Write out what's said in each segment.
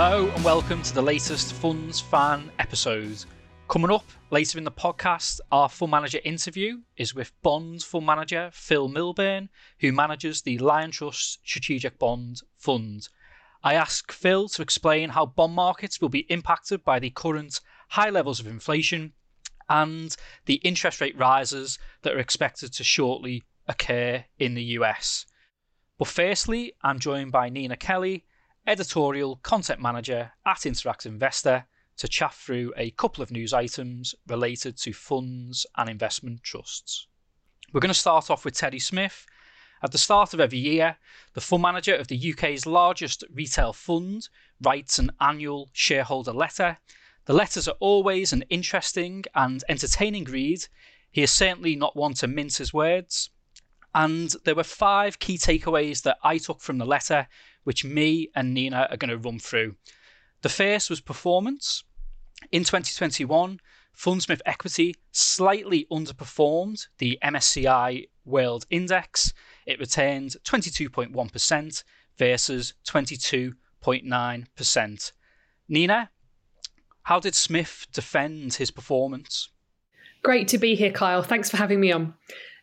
Hello and welcome to the latest Funds Fan episode. Coming up later in the podcast, our fund manager interview is with Bond Fund Manager Phil Milburn, who manages the Liontrust Strategic Bond Fund. I ask Phil to explain how bond markets will be impacted by the current high levels of inflation and the interest rate rises that are expected to shortly occur in the US. But firstly, I'm joined by Nina Kelly, editorial content manager at Interactive Investor, to chat through a couple of news items related to funds and investment trusts. We're going to start off with Terry Smith. At the start of every year, the fund manager of the UK's largest retail fund writes an annual shareholder letter. The letters are always an interesting and entertaining read. He is certainly not one to mince his words. And there were 5 key takeaways that I took from the letter, which me and Nina are going to run through. The first was performance. In 2021, Fundsmith Equity slightly underperformed the MSCI World Index. It returned 22.1% versus 22.9%. Nina, how did Smith defend his performance? Great to be here, Kyle. Thanks for having me on.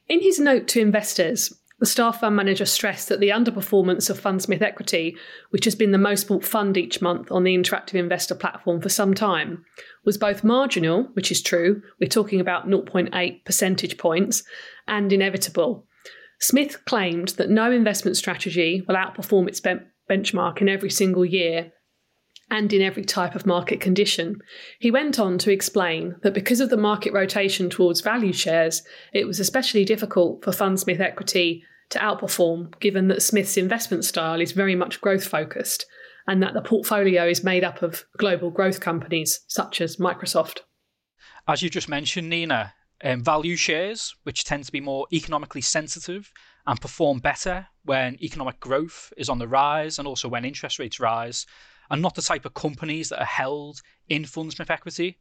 In his note to investors, the star fund manager stressed that the underperformance of Fundsmith Equity, which has been the most bought fund each month on the Interactive Investor platform for some time, was both marginal, which is true, we're talking about 0.8 percentage points, and inevitable. Smith claimed that no investment strategy will outperform its benchmark in every single year and in every type of market condition. He went on to explain that because of the market rotation towards value shares, it was especially difficult for Fundsmith Equity to outperform, given that Smith's investment style is very much growth focused and that the portfolio is made up of global growth companies such as Microsoft. As you just mentioned, Nina, value shares, which tend to be more economically sensitive and perform better when economic growth is on the rise and also when interest rates rise, and not the type of companies that are held in Fundsmith Equity.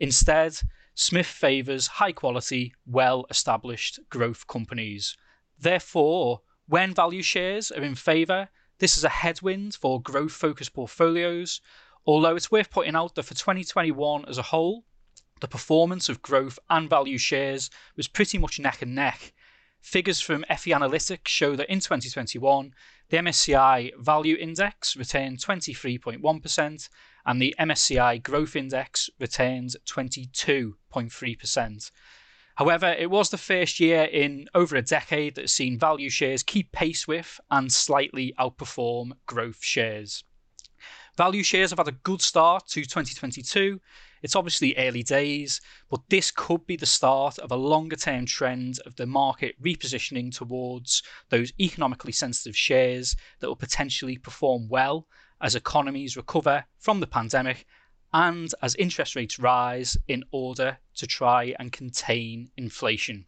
Instead, Smith favours high-quality, well-established growth companies. Therefore, when value shares are in favour, this is a headwind for growth-focused portfolios, although it's worth pointing out that for 2021 as a whole, the performance of growth and value shares was pretty much neck and neck. Figures from FE Analytics show that in 2021, the MSCI Value Index returned 23.1% and the MSCI Growth Index returned 22.3%. However, it was the first year in over a decade that has seen value shares keep pace with and slightly outperform growth shares. Value shares have had a good start to 2022. It's obviously early days, but this could be the start of a longer-term trend of the market repositioning towards those economically sensitive shares that will potentially perform well as economies recover from the pandemic and as interest rates rise in order to try and contain inflation.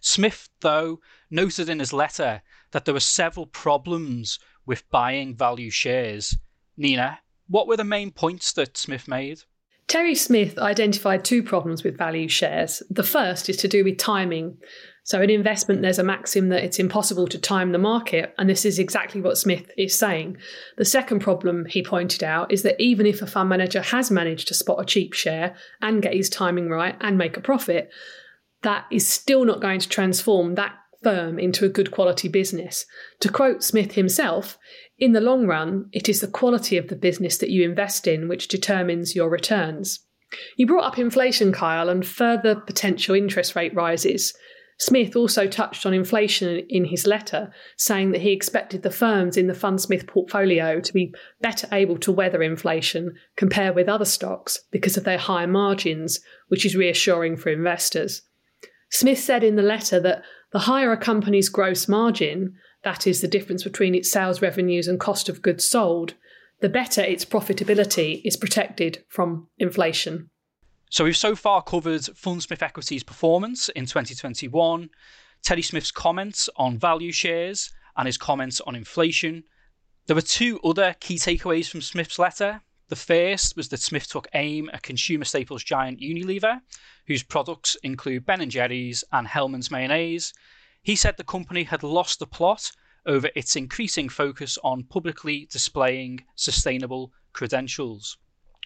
Smith, though, noted in his letter that there were several problems with buying value shares. Nina, what were the main points that Smith made? Terry Smith identified 2 problems with value shares. The first is to do with timing. So in investment, there's a maxim that it's impossible to time the market, and this is exactly what Smith is saying. The second problem he pointed out is that even if a fund manager has managed to spot a cheap share and get his timing right and make a profit, that is still not going to transform that firm into a good quality business. To quote Smith himself, in the long run, it is the quality of the business that you invest in which determines your returns. You brought up inflation, Kyle, and further potential interest rate rises. Smith also touched on inflation in his letter, saying that he expected the firms in the Fundsmith portfolio to be better able to weather inflation compared with other stocks because of their high margins, which is reassuring for investors. Smith said in the letter that the higher a company's gross margin, that is the difference between its sales revenues and cost of goods sold, the better its profitability is protected from inflation. So we've so far covered Fundsmith Equity's performance in 2021, Terry Smith's comments on value shares and his comments on inflation. There were 2 other key takeaways from Smith's letter. The first was that Smith took aim at consumer staples giant Unilever, whose products include Ben & Jerry's and Hellman's mayonnaise. He said the company had lost the plot over its increasing focus on publicly displaying sustainable credentials.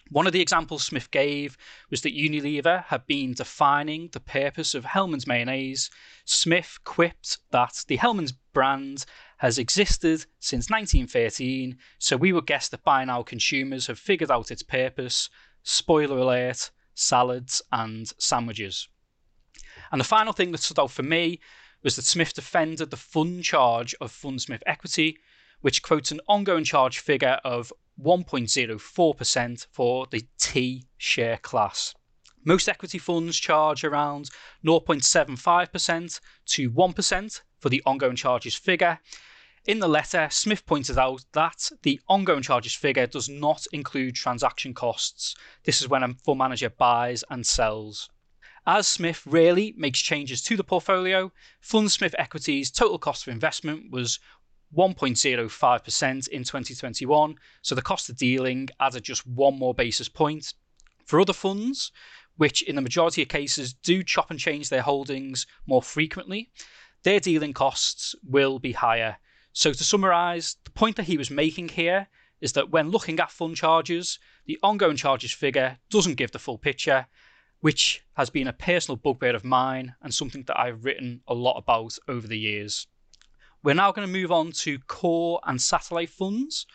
One of the examples Smith gave was that Unilever had been defining the purpose of Hellman's mayonnaise. Smith quipped that the Hellman's brand has existed since 1913, so we would guess that by now consumers have figured out its purpose. Spoiler alert, salads and sandwiches. And the final thing that stood out for me was that Smith defended the fund charge of Fundsmith Equity, which quotes an ongoing charge figure of 1.04% for the T share class. Most equity funds charge around 0.75% to 1% for the ongoing charges figure. In the letter, Smith pointed out that the ongoing charges figure does not include transaction costs. This is when a fund manager buys and sells. As Smith rarely makes changes to the portfolio, Fundsmith Equity's total cost of investment was 1.05% in 2021, so the cost of dealing added just one more basis point. For other funds, which in the majority of cases do chop and change their holdings more frequently, their dealing costs will be higher. So to summarise, the point that he was making here is that when looking at fund charges, the ongoing charges figure doesn't give the full picture, which has been a personal bugbear of mine and something that I've written a lot about over the years. We're now going to move on to core and satellite funds.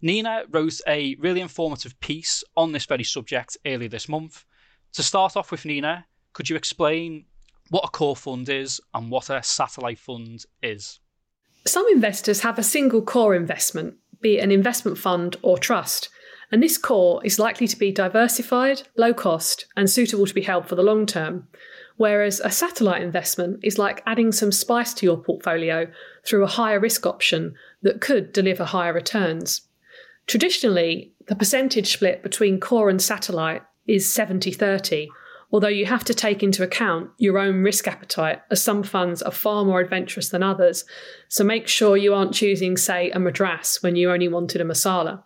Nina wrote a really informative piece on this very subject earlier this month. To start off with, Nina, could you explain what a core fund is and what a satellite fund is? Some investors have a single core investment, be it an investment fund or trust, and this core is likely to be diversified, low cost, and suitable to be held for the long term. Whereas a satellite investment is like adding some spice to your portfolio through a higher risk option that could deliver higher returns. Traditionally, the percentage split between core and satellite is 70-30, although you have to take into account your own risk appetite, as some funds are far more adventurous than others, so make sure you aren't choosing, say, a Madras when you only wanted a Masala.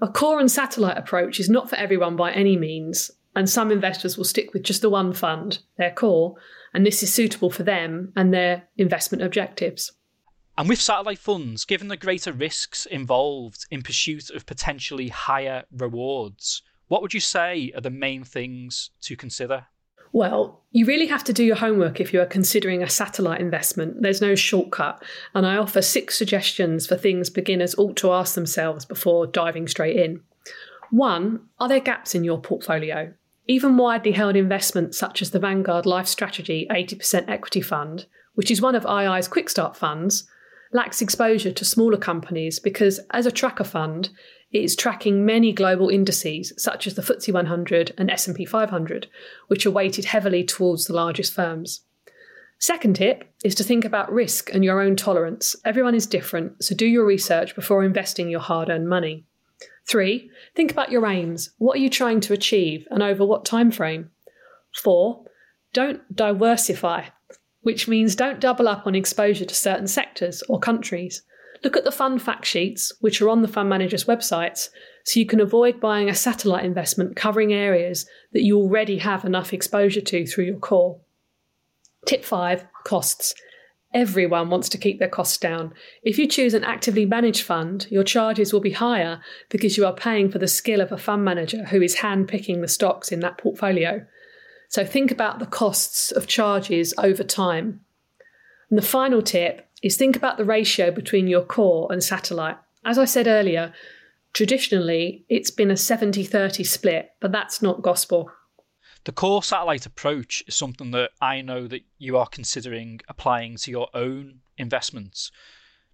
A core and satellite approach is not for everyone by any means, and some investors will stick with just the one fund, their core, and this is suitable for them and their investment objectives. And with satellite funds, given the greater risks involved in pursuit of potentially higher rewards, what would you say are the main things to consider? Well, you really have to do your homework if you are considering a satellite investment. There's no shortcut, and I offer 6 suggestions for things beginners ought to ask themselves before diving straight in. 1. Are there gaps in your portfolio? Even widely held investments such as the Vanguard Life Strategy 80% Equity Fund, which is one of II's quick start funds, lacks exposure to smaller companies because, as a tracker fund, it is tracking many global indices such as the FTSE 100 and S&P 500, which are weighted heavily towards the largest firms. 2nd tip is to think about risk and your own tolerance. Everyone is different, so do your research before investing your hard-earned money. 3, think about your aims. What are you trying to achieve and over what time frame? 4, don't diversify, which means don't double up on exposure to certain sectors or countries. Look at the fund fact sheets, which are on the fund managers' websites, so you can avoid buying a satellite investment covering areas that you already have enough exposure to through your core. Tip 5, costs. Everyone wants to keep their costs down. If you choose an actively managed fund, your charges will be higher because you are paying for the skill of a fund manager who is handpicking the stocks in that portfolio. So think about the costs of charges over time. And the final tip is think about the ratio between your core and satellite. As I said earlier, traditionally it's been a 70-30 split, but that's not gospel. The core satellite approach is something that I know that you are considering applying to your own investments.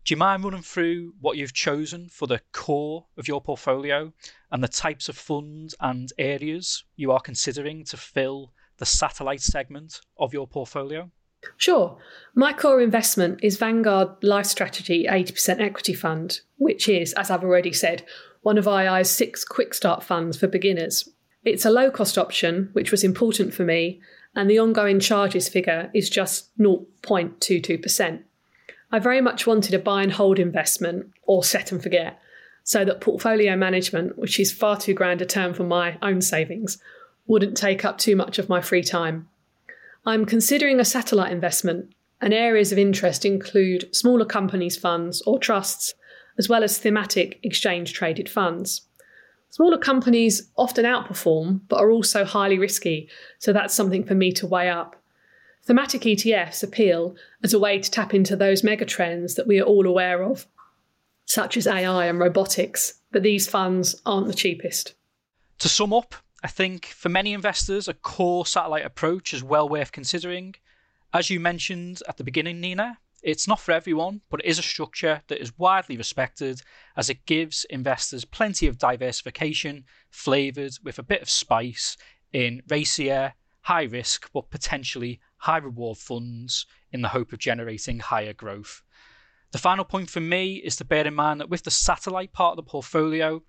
Do you mind running through what you've chosen for the core of your portfolio and the types of funds and areas you are considering to fill the satellite segment of your portfolio? Sure. My core investment is Vanguard Life Strategy 80% Equity Fund, which is, as I've already said, one of II's 6 quick start funds for beginners. It's a low-cost option, which was important for me, and the ongoing charges figure is just 0.22%. I very much wanted a buy-and-hold investment, or set and forget, so that portfolio management, which is far too grand a term for my own savings, wouldn't take up too much of my free time. I'm considering a satellite investment, and areas of interest include smaller companies funds or trusts, as well as thematic exchange-traded funds. Smaller companies often outperform, but are also highly risky, so that's something for me to weigh up. Thematic ETFs appeal as a way to tap into those megatrends that we are all aware of, such as AI and robotics, but these funds aren't the cheapest. To sum up, I think for many investors, a core satellite approach is well worth considering. As you mentioned at the beginning, Nina, it's not for everyone, but it is a structure that is widely respected as it gives investors plenty of diversification, flavoured with a bit of spice in racier, high risk, but potentially high reward funds in the hope of generating higher growth. The final point for me is to bear in mind that with the satellite part of the portfolio,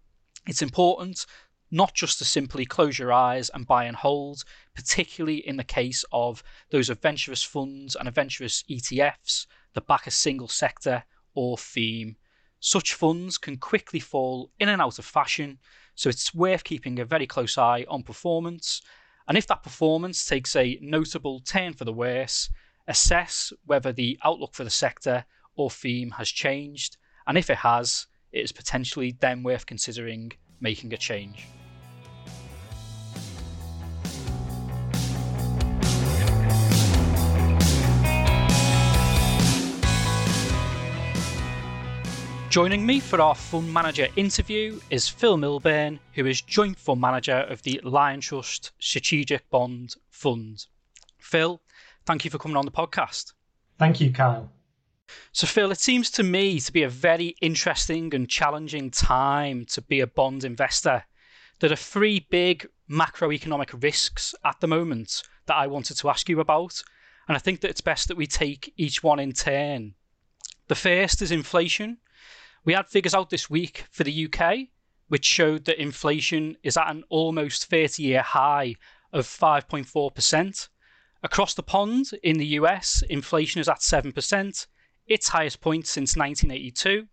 it's important not just to simply close your eyes and buy and hold, particularly in the case of those adventurous funds and adventurous ETFs that back a single sector or theme. Such funds can quickly fall in and out of fashion, so it's worth keeping a very close eye on performance. And if that performance takes a notable turn for the worse, assess whether the outlook for the sector or theme has changed, and if it has, it is potentially then worth considering making a change. Joining me for our fund manager interview is Phil Milburn, who is joint fund manager of the Liontrust Strategic Bond Fund. Phil, thank you for coming on the podcast. Thank you, Kyle. So Phil, it seems to me to be a very interesting and challenging time to be a bond investor. There are three big macroeconomic risks at the moment that I wanted to ask you about, and I think that it's best that we take each one in turn. The first is inflation. We had figures out this week for the UK, which showed that inflation is at an almost 30-year high of 5.4%. Across the pond in the US, inflation is at 7%. Its highest point since 1982.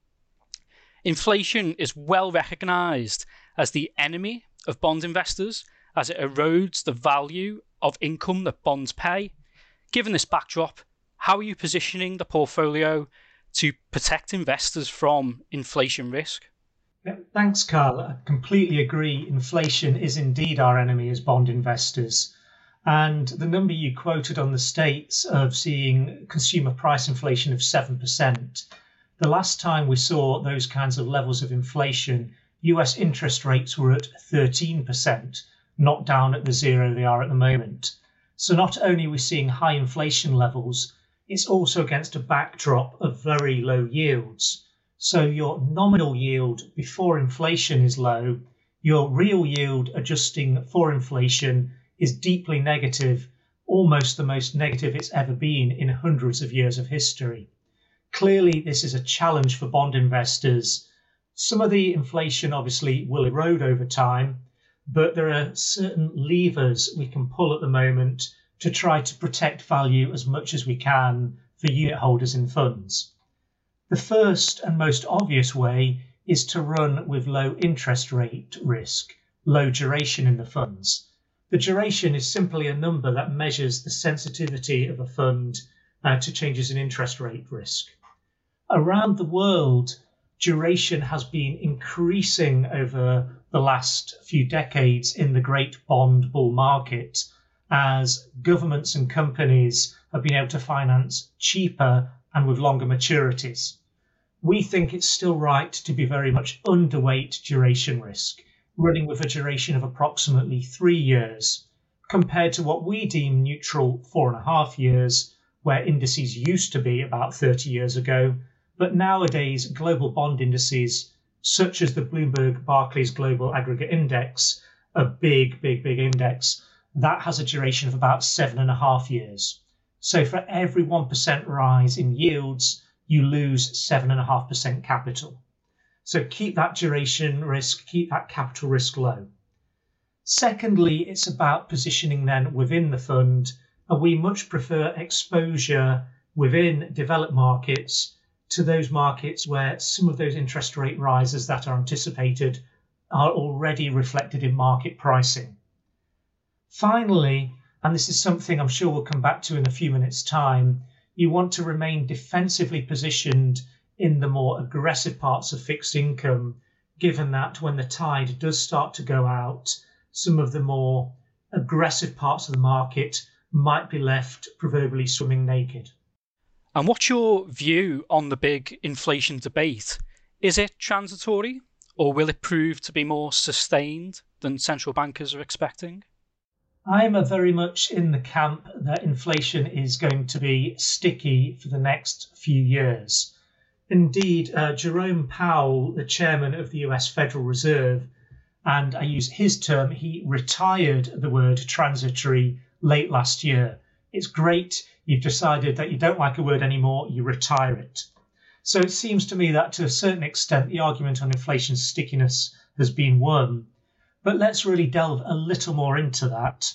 Inflation is well recognised as the enemy of bond investors as it erodes the value of income that bonds pay. Given this backdrop, how are you positioning the portfolio to protect investors from inflation risk? Thanks, Carl. I completely agree. Inflation is indeed our enemy as bond investors. And the number you quoted on the States of seeing consumer price inflation of 7%, the last time we saw those kinds of levels of inflation, US interest rates were at 13%, not down at the zero they are at the moment. So not only are we seeing high inflation levels, it's also against a backdrop of very low yields. So your nominal yield before inflation is low, your real yield adjusting for inflation is deeply negative, almost the most negative it's ever been in hundreds of years of history. Clearly, this is a challenge for bond investors. Some of the inflation obviously will erode over time, but there are certain levers we can pull at the moment to try to protect value as much as we can for unit holders in funds. The first and most obvious way is to run with low interest rate risk, low duration in the funds. The duration is simply a number that measures the sensitivity of a fund to changes in interest rate risk. Around the world, duration has been increasing over the last few decades in the great bond bull market as governments and companies have been able to finance cheaper and with longer maturities. We think it's still right to be very much underweight duration risk, running with a duration of approximately 3 years, compared to what we deem neutral 4.5 years, where indices used to be about 30 years ago. But nowadays, global bond indices, such as the Bloomberg Barclays Global Aggregate Index, a big index, that has a duration of about 7.5 years. So for every 1% rise in yields, you lose 7.5% capital. So keep that duration risk, keep that capital risk low. Secondly, it's about positioning then within the fund, and we much prefer exposure within developed markets to those markets where some of those interest rate rises that are anticipated are already reflected in market pricing. Finally, and this is something I'm sure we'll come back to in a few minutes' time, you want to remain defensively positioned in the more aggressive parts of fixed income, given that when the tide does start to go out, some of the more aggressive parts of the market might be left proverbially swimming naked. And what's your view on the big inflation debate? Is it transitory, or will it prove to be more sustained than central bankers are expecting? I'm very much in the camp that inflation is going to be sticky for the next few years. Indeed, Jerome Powell, the chairman of the US Federal Reserve, and I use his term, he retired the word transitory late last year. It's great. You've decided that you don't like a word anymore, you retire it. So it seems to me that to a certain extent, the argument on inflation stickiness has been won. But let's really delve a little more into that.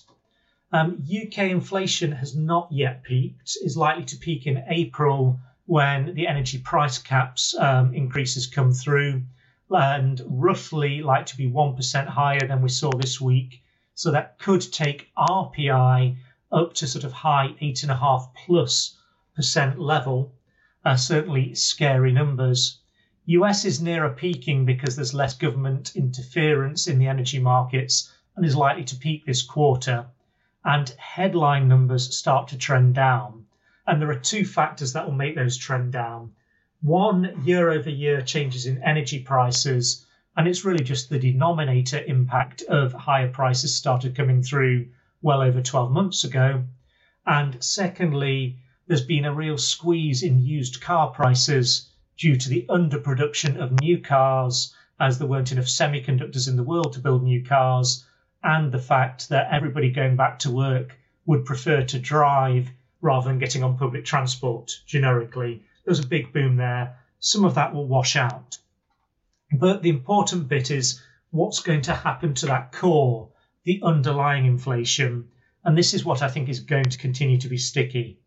UK inflation has not yet peaked, is likely to peak in April when the energy price caps increases come through, and roughly like to be 1% higher than we saw this week. So that could take RPI up to sort of high 8.5%+ level, certainly scary numbers. US is nearer peaking because there's less government interference in the energy markets and is likely to peak this quarter. And headline numbers start to trend down. And there are two factors that will make those trend down. One, year-over-year changes in energy prices, and it's really just the denominator impact of higher prices started coming through well over 12 months ago. And secondly, there's been a real squeeze in used car prices due to the underproduction of new cars, as there weren't enough semiconductors in the world to build new cars, and the fact that everybody going back to work would prefer to drive rather than getting on public transport generically. There's a big boom there. Some of that will wash out. But the important bit is what's going to happen to that core, the underlying inflation. And this is what I think is going to continue to be sticky.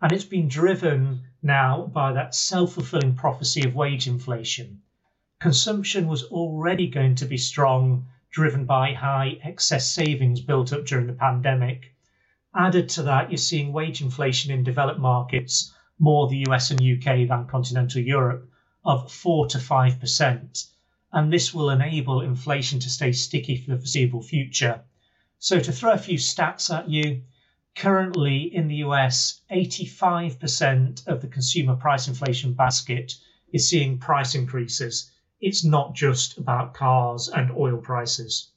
And it's been driven now by that self-fulfilling prophecy of wage inflation. Consumption was already going to be strong, driven by high excess savings built up during the pandemic. Added to that, you're seeing wage inflation in developed markets, more the US and UK than continental Europe, of 4 to 5%. And this will enable inflation to stay sticky for the foreseeable future. So to throw a few stats at you, currently in the US, 85% of the consumer price inflation basket is seeing price increases. It's not just about cars and oil prices.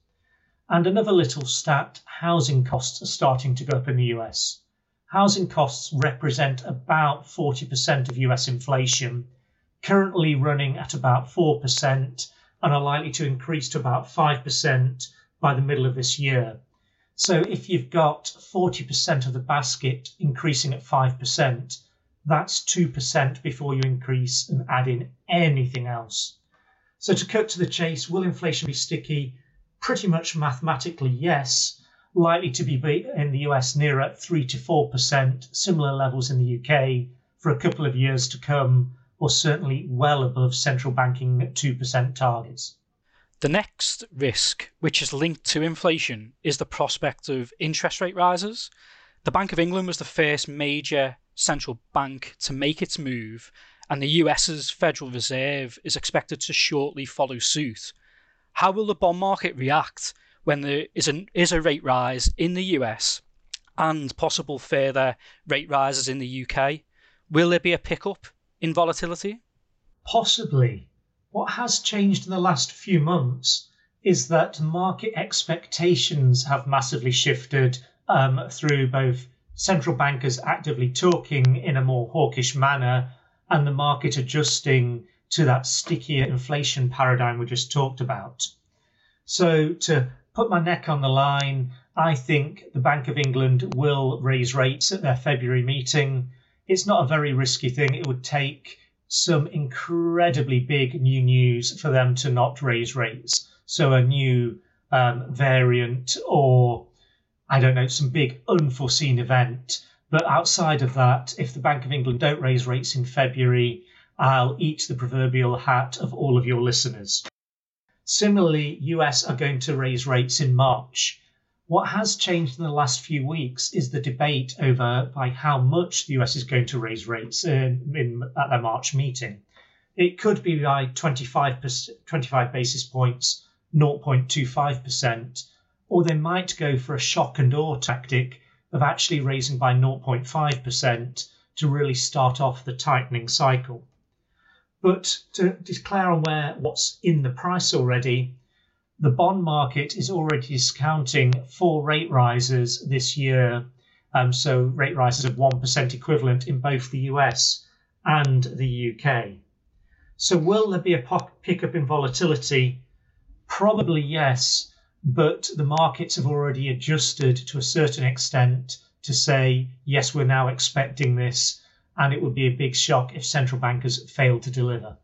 And another little stat, housing costs are starting to go up in the US. Housing costs represent about 40% of US inflation, currently running at about 4% and are likely to increase to about 5% by the middle of this year. So if you've got 40% of the basket increasing at 5%, that's 2% before you increase and add in anything else. So to cut to the chase, will inflation be sticky? Pretty much mathematically, yes. Likely to be in the US nearer 3 to 4%, similar levels in the UK for a couple of years to come, or certainly well above central banking 2% targets. The next risk, which is linked to inflation, is the prospect of interest rate rises. The Bank of England was the first major central bank to make its move, and the US's Federal Reserve is expected to shortly follow suit. How will the bond market react when there is a rate rise in the US and possible further rate rises in the UK? Will there be a pickup in volatility? Possibly. What has changed in the last few months is that market expectations have massively shifted through both central bankers actively talking in a more hawkish manner and the market adjusting to that stickier inflation paradigm we just talked about. So to put my neck on the line, I think the Bank of England will raise rates at their February meeting. It's not a very risky thing. It would take some incredibly big new news for them to not raise rates. So a new variant or, I don't know, some big unforeseen event. But outside of that, if the Bank of England don't raise rates in February, I'll eat the proverbial hat of all of your listeners. Similarly, US are going to raise rates in March. What has changed in the last few weeks is the debate over by how much the US is going to raise rates at their March meeting. It could be like 25 basis points, 0.25%, or they might go for a shock and awe tactic of actually raising by 0.5% to really start off the tightening cycle. But to declare on what's in the price already, the bond market is already discounting 4 rate rises this year, so rate rises of 1% equivalent in both the US and the UK. So will there be a pickup in volatility? Probably yes, but the markets have already adjusted to a certain extent to say, yes, we're now expecting this, and it would be a big shock if central bankers fail to deliver.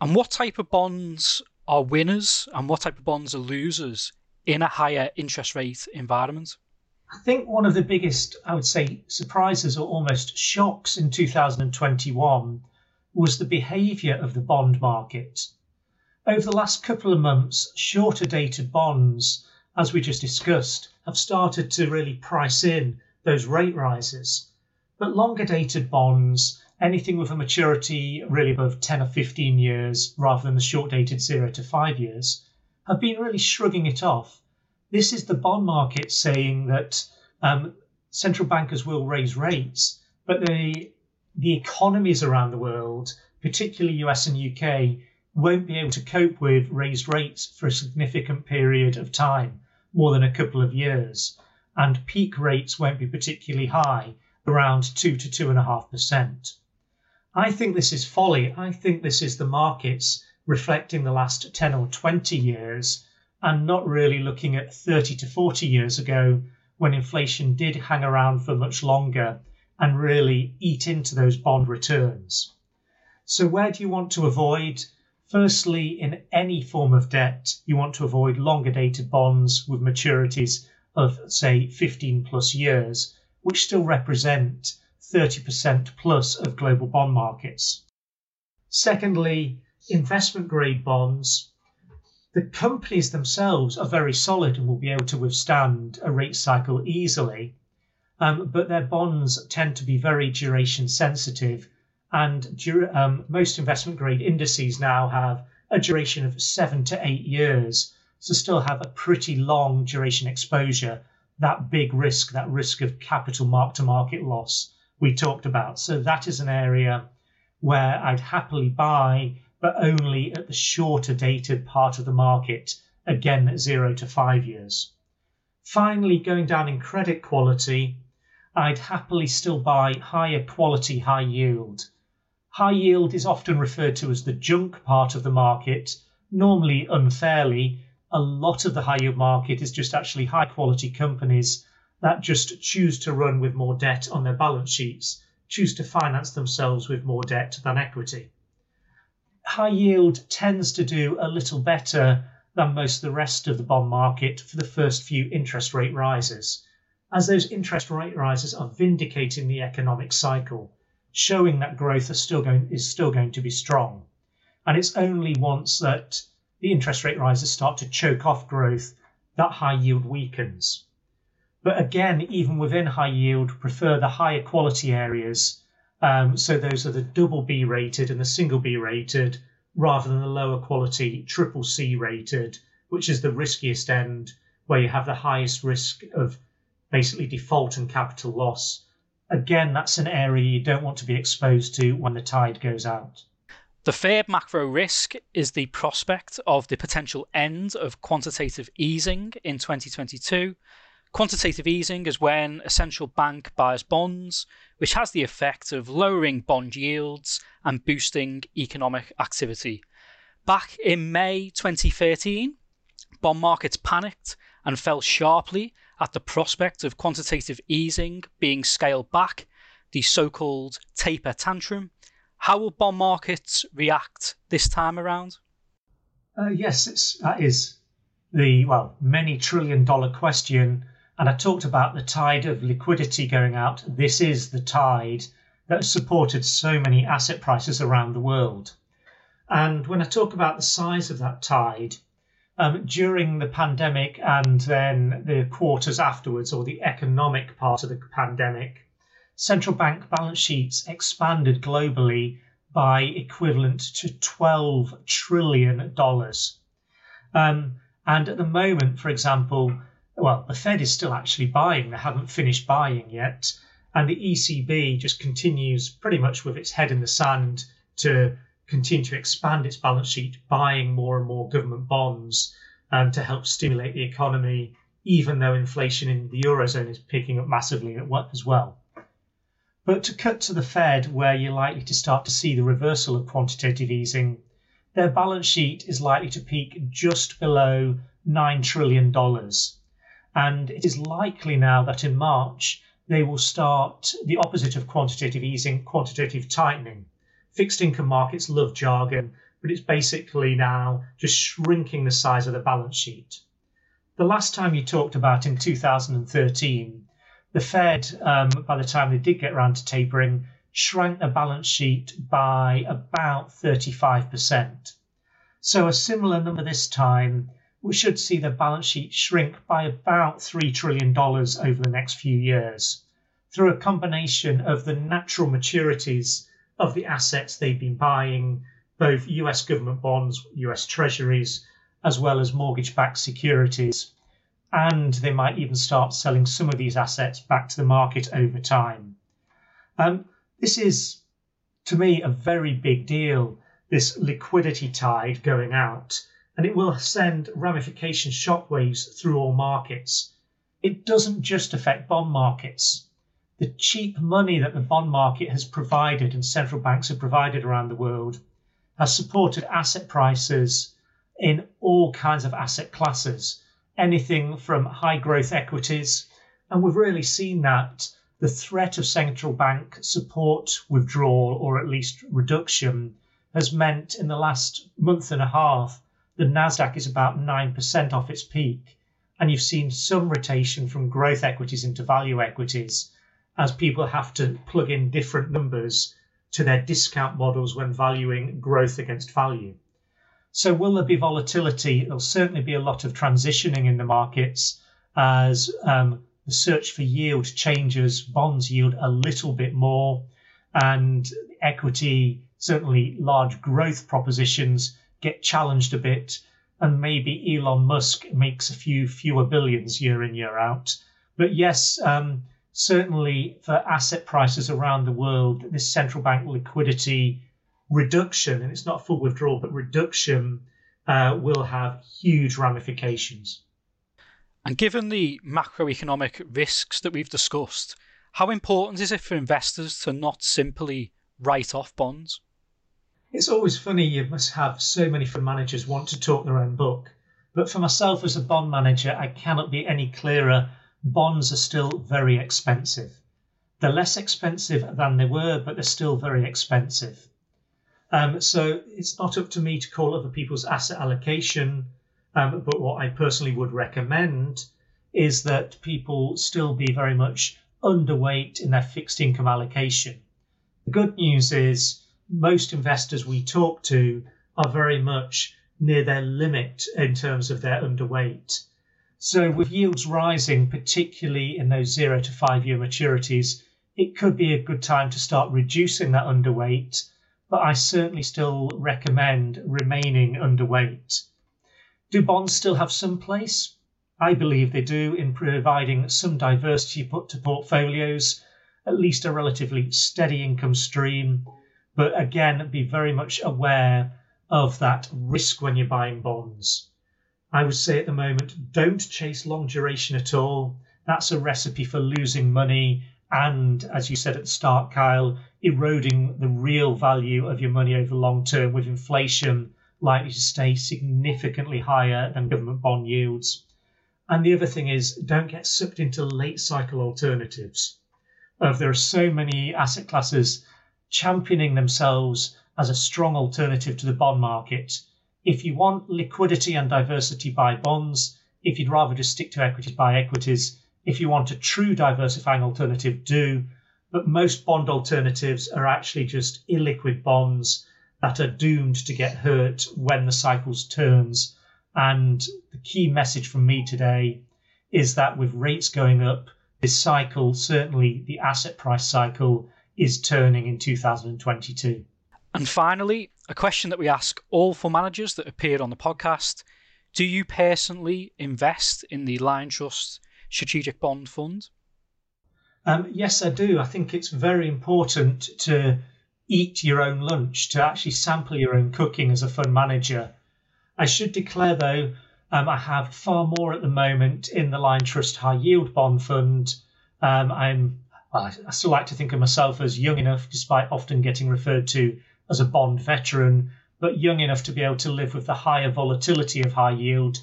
And what type of bonds are winners and what type of bonds are losers in a higher interest rate environment? I think one of the biggest, I would say, surprises or almost shocks in 2021 was the behaviour of the bond market. Over the last couple of months, shorter dated bonds, as we just discussed, have started to really price in those rate rises. But longer dated bonds, anything with a maturity really above 10 or 15 years rather than the short dated 0 to 5 years, have been really shrugging it off. This is the bond market saying that central bankers will raise rates, but the economies around the world, particularly US and UK, won't be able to cope with raised rates for a significant period of time, more than a couple of years. And peak rates won't be particularly high, around 2 to 2.5%. I think this is folly. I think this is the markets reflecting the last 10 or 20 years and not really looking at 30 to 40 years ago when inflation did hang around for much longer and really eat into those bond returns. So where do you want to avoid? Firstly, in any form of debt, you want to avoid longer dated bonds with maturities of, say, 15 plus years, which still represent 30% plus of global bond markets. Secondly, investment grade bonds. The companies themselves are very solid and will be able to withstand a rate cycle easily, but their bonds tend to be very duration sensitive, and most investment grade indices now have a duration of 7 to 8 years, so still have a pretty long duration exposure. That big risk, that risk of capital mark-to-market loss we talked about. So that is an area where I'd happily buy, but only at the shorter dated part of the market, again at 0 to 5 years. Finally, going down in credit quality, I'd happily still buy higher quality high yield. High yield is often referred to as the junk part of the market, normally unfairly. A lot of the high yield market is just actually high quality companies that just choose to run with more debt on their balance sheets, choose to finance themselves with more debt than equity. High yield tends to do a little better than most of the rest of the bond market for the first few interest rate rises, as those interest rate rises are vindicating the economic cycle, showing that growth is still going to be strong. And it's only once that the interest rate rises start to choke off growth, that high yield weakens. But again, even within high yield, prefer the higher quality areas. So those are the double B rated and the single B rated, rather than the lower quality triple C rated, which is the riskiest end, where you have the highest risk of basically default and capital loss. Again, that's an area you don't want to be exposed to when the tide goes out. The third macro risk is the prospect of the potential end of quantitative easing in 2022. Quantitative easing is when a central bank buys bonds, which has the effect of lowering bond yields and boosting economic activity. Back in May 2013, bond markets panicked and fell sharply at the prospect of quantitative easing being scaled back, the so-called taper tantrum. How will bond markets react this time around? Yes, that is the, many trillion-dollar question. And I talked about the tide of liquidity going out. This is the tide that has supported so many asset prices around the world. And when I talk about the size of that tide, during the pandemic and then the quarters afterwards, or the economic part of the pandemic, central bank balance sheets expanded globally by equivalent to $12 trillion. And at the moment, for example, well, the Fed is still actually buying. They haven't finished buying yet. And the ECB just continues pretty much with its head in the sand to continue to expand its balance sheet, buying more and more government bonds to help stimulate the economy, even though inflation in the Eurozone is picking up massively as well. But to cut to the Fed, where you're likely to start to see the reversal of quantitative easing, their balance sheet is likely to peak just below $9 trillion. And it is likely now that in March, they will start the opposite of quantitative easing, quantitative tightening. Fixed income markets love jargon, but it's basically now just shrinking the size of the balance sheet. The last time you talked about in 2013, the Fed, by the time they did get around to tapering, shrank the balance sheet by about 35%. So a similar number this time, we should see the balance sheet shrink by about $3 trillion over the next few years through a combination of the natural maturities of the assets they've been buying, both US government bonds, US treasuries, as well as mortgage-backed securities. And they might even start selling some of these assets back to the market over time. This is, to me, a very big deal, this liquidity tide going out, and it will send ramification shockwaves through all markets. It doesn't just affect bond markets. The cheap money that the bond market has provided and central banks have provided around the world has supported asset prices in all kinds of asset classes, anything from high growth equities. And we've really seen that the threat of central bank support withdrawal, or at least reduction, has meant in the last month and a half, the Nasdaq is about 9% off its peak. And you've seen some rotation from growth equities into value equities as people have to plug in different numbers to their discount models when valuing growth against value. So will there be volatility? There'll certainly be a lot of transitioning in the markets as the search for yield changes, bonds yield a little bit more, and equity, certainly large growth propositions, get challenged a bit, and maybe Elon Musk makes a few fewer billions year in, year out. But yes, certainly for asset prices around the world, this central bank liquidity reduction, and it's not full withdrawal, but reduction will have huge ramifications. And given the macroeconomic risks that we've discussed, how important is it for investors to not simply write off bonds? It's always funny, you must have so many fund managers want to talk their own book. But for myself as a bond manager, I cannot be any clearer. Bonds are still very expensive. They're less expensive than they were, but they're still very expensive. So it's not up to me to call other people's asset allocation, but what I personally would recommend is that people still be very much underweight in their fixed income allocation. The good news is most investors we talk to are very much near their limit in terms of their underweight. So with yields rising, particularly in those 0 to 5 year maturities, it could be a good time to start reducing that underweight, but I certainly still recommend remaining underweight. Do bonds still have some place? I believe they do, in providing some diversity to portfolios, at least a relatively steady income stream. But again, be very much aware of that risk when you're buying bonds. I would say at the moment, don't chase long duration at all. That's a recipe for losing money. And as you said at the start, Kyle, eroding the real value of your money over the long term, with inflation likely to stay significantly higher than government bond yields. And the other thing is, don't get sucked into late cycle alternatives. There are so many asset classes championing themselves as a strong alternative to the bond market. If you want liquidity and diversity, buy bonds. If you'd rather just stick to equities, buy equities. If you want a true diversifying alternative, do. But most bond alternatives are actually just illiquid bonds that are doomed to get hurt when the cycle turns. And the key message from me today is that with rates going up, this cycle, certainly the asset price cycle, is turning in 2022. And finally, a question that we ask all fund managers that appeared on the podcast: do you personally invest in the Liontrust Strategic Bond Fund? Yes, I do. I think it's very important to eat your own lunch, to actually sample your own cooking as a fund manager. I should declare, though, I have far more at the moment in the Liontrust High Yield Bond Fund. I still like to think of myself as young enough, despite often getting referred to as a bond veteran, but young enough to be able to live with the higher volatility of high yield.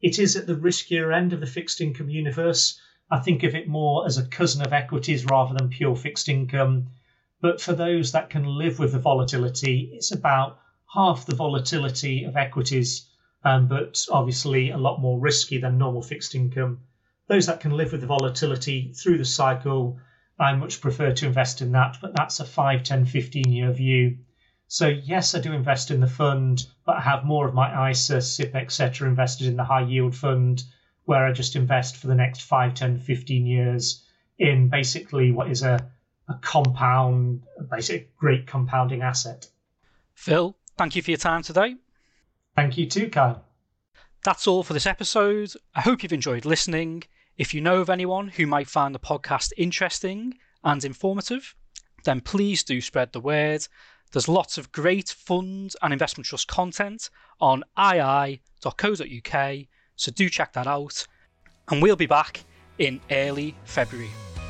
It is at the riskier end of the fixed income universe. I think of it more as a cousin of equities rather than pure fixed income. But for those that can live with the volatility, it's about half the volatility of equities, but obviously a lot more risky than normal fixed income. Those that can live with the volatility through the cycle, I much prefer to invest in that, but that's a 5, 10, 15-year view. So yes, I do invest in the fund, but I have more of my ISA, SIP, etc. invested in the high yield fund, where I just invest for the next 5, 10, 15 years in basically what is a great compounding asset. Phil, thank you for your time today. Thank you too, Kyle. That's all for this episode. I hope you've enjoyed listening. If you know of anyone who might find the podcast interesting and informative, then please do spread the word. There's lots of great fund and investment trust content on ii.co.uk, so do check that out. And we'll be back in early February.